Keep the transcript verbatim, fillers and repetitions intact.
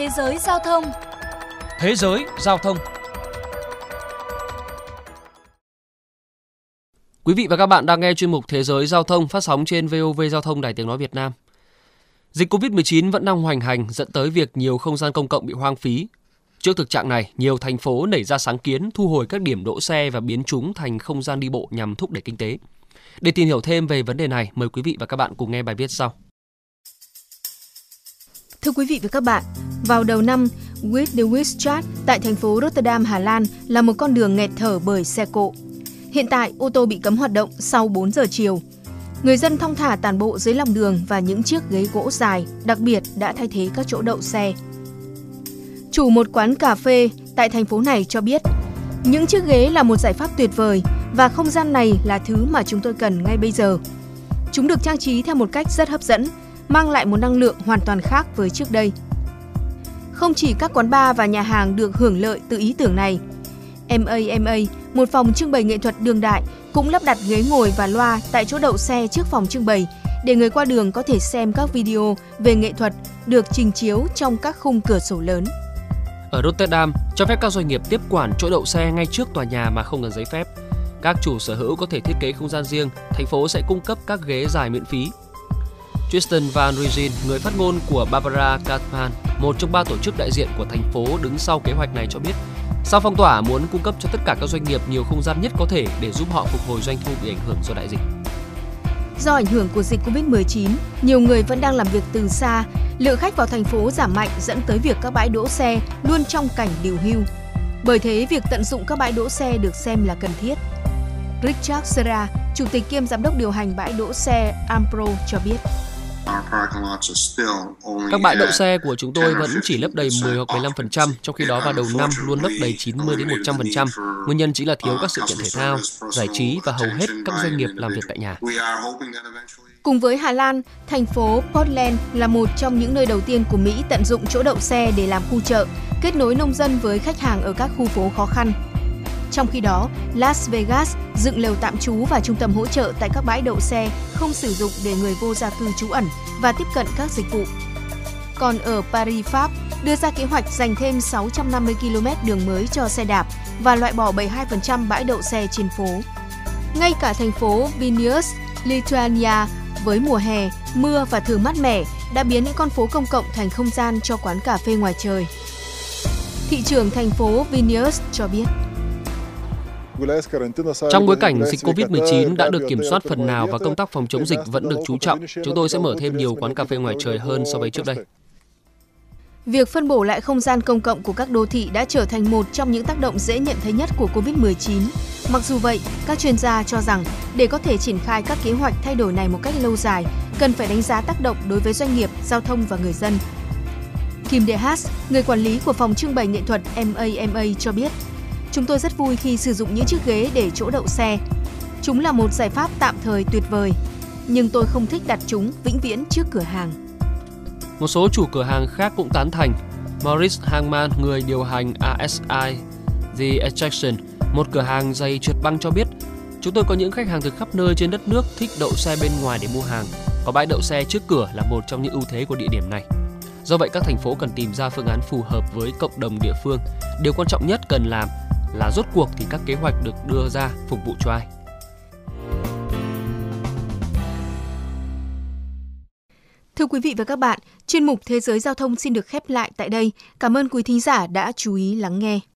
Thế giới giao thông. Thế giới giao thông. Quý vị và các bạn đang nghe chuyên mục Thế giới giao thông phát sóng trên vê o vê Giao thông Đài Tiếng nói Việt Nam. Dịch covid mười chín vẫn đang hoành hành dẫn tới việc nhiều không gian công cộng bị hoang phí. Trước thực trạng này, nhiều thành phố nảy ra sáng kiến thu hồi các điểm đỗ xe và biến chúng thành không gian đi bộ nhằm thúc đẩy kinh tế. Để tìm hiểu thêm về vấn đề này, mời quý vị và các bạn cùng nghe bài viết sau. Thưa quý vị và các bạn, vào đầu năm, Witt de Wittstraat tại thành phố Rotterdam, Hà Lan là một con đường nghẹt thở bởi xe cộ. Hiện tại, ô tô bị cấm hoạt động sau bốn giờ chiều. Người dân thong thả tản bộ dưới lòng đường và những chiếc ghế gỗ dài, đặc biệt đã thay thế các chỗ đậu xe. Chủ một quán cà phê tại thành phố này cho biết, những chiếc ghế là một giải pháp tuyệt vời và không gian này là thứ mà chúng tôi cần ngay bây giờ. Chúng được trang trí theo một cách rất hấp dẫn, mang lại một năng lượng hoàn toàn khác với trước đây. Không chỉ các quán bar và nhà hàng được hưởng lợi từ ý tưởng này, em a ma, một phòng trưng bày nghệ thuật đương đại, cũng lắp đặt ghế ngồi và loa tại chỗ đậu xe trước phòng trưng bày để người qua đường có thể xem các video về nghệ thuật được trình chiếu trong các khung cửa sổ lớn. Ở Rotterdam, cho phép các doanh nghiệp tiếp quản chỗ đậu xe ngay trước tòa nhà mà không cần giấy phép. Các chủ sở hữu có thể thiết kế không gian riêng, thành phố sẽ cung cấp các ghế dài miễn phí. Tristan van Rijn, người phát ngôn của Barbara Katman, một trong ba tổ chức đại diện của thành phố đứng sau kế hoạch này cho biết, sau phong tỏa muốn cung cấp cho tất cả các doanh nghiệp nhiều không gian nhất có thể để giúp họ phục hồi doanh thu bị ảnh hưởng do đại dịch. Do ảnh hưởng của dịch covid mười chín, nhiều người vẫn đang làm việc từ xa, lượng khách vào thành phố giảm mạnh dẫn tới việc các bãi đỗ xe luôn trong cảnh điều hưu. Bởi thế, việc tận dụng các bãi đỗ xe được xem là cần thiết. Richard Serra, chủ tịch kiêm giám đốc điều hành bãi đỗ xe Ampro cho biết, các bãi đậu xe của chúng tôi vẫn chỉ lấp đầy mười hoặc mười lăm phần trăm, trong khi đó vào đầu năm luôn lấp đầy chín mươi đến một trăm phần trăm. Nguyên nhân chính là thiếu các sự kiện thể thao, giải trí và hầu hết các doanh nghiệp làm việc tại nhà. Cùng với Hà Lan, thành phố Portland là một trong những nơi đầu tiên của Mỹ tận dụng chỗ đậu xe để làm khu chợ, kết nối nông dân với khách hàng ở các khu phố khó khăn. Trong khi đó, Las Vegas dựng lều tạm trú và trung tâm hỗ trợ tại các bãi đậu xe không sử dụng để người vô gia cư trú ẩn và tiếp cận các dịch vụ. Còn ở Paris, Pháp, đưa ra kế hoạch dành thêm sáu trăm năm mươi ki lô mét đường mới cho xe đạp và loại bỏ bảy mươi hai phần trăm bãi đậu xe trên phố. Ngay cả thành phố Vilnius, Lithuania, với mùa hè, mưa và thường mát mẻ đã biến những con phố công cộng thành không gian cho quán cà phê ngoài trời. Thị trưởng thành phố Vilnius cho biết, trong bối cảnh dịch covid mười chín đã được kiểm soát phần nào và công tác phòng chống dịch vẫn được chú trọng, chúng tôi sẽ mở thêm nhiều quán cà phê ngoài trời hơn so với trước đây. Việc phân bổ lại không gian công cộng của các đô thị đã trở thành một trong những tác động dễ nhận thấy nhất của covid mười chín. Mặc dù vậy, các chuyên gia cho rằng để có thể triển khai các kế hoạch thay đổi này một cách lâu dài, cần phải đánh giá tác động đối với doanh nghiệp, giao thông và người dân. Kim Dehas, người quản lý của phòng trưng bày nghệ thuật em a ma cho biết, chúng tôi rất vui khi sử dụng những chiếc ghế để chỗ đậu xe. Chúng là một giải pháp tạm thời tuyệt vời, nhưng tôi không thích đặt chúng vĩnh viễn trước cửa hàng. Một số chủ cửa hàng khác cũng tán thành. Maurice Hangman, người điều hành a ét i The Attraction, một cửa hàng giày trượt băng cho biết, chúng tôi có những khách hàng từ khắp nơi trên đất nước thích đậu xe bên ngoài để mua hàng. Có bãi đậu xe trước cửa là một trong những ưu thế của địa điểm này. Do vậy, các thành phố cần tìm ra phương án phù hợp với cộng đồng địa phương. Điều quan trọng nhất cần làm là rốt cuộc thì các kế hoạch được đưa ra phục vụ cho ai. Thưa quý vị và các bạn, chuyên mục Thế giới Giao thông xin được khép lại tại đây. Cảm ơn quý thính giả đã chú ý lắng nghe.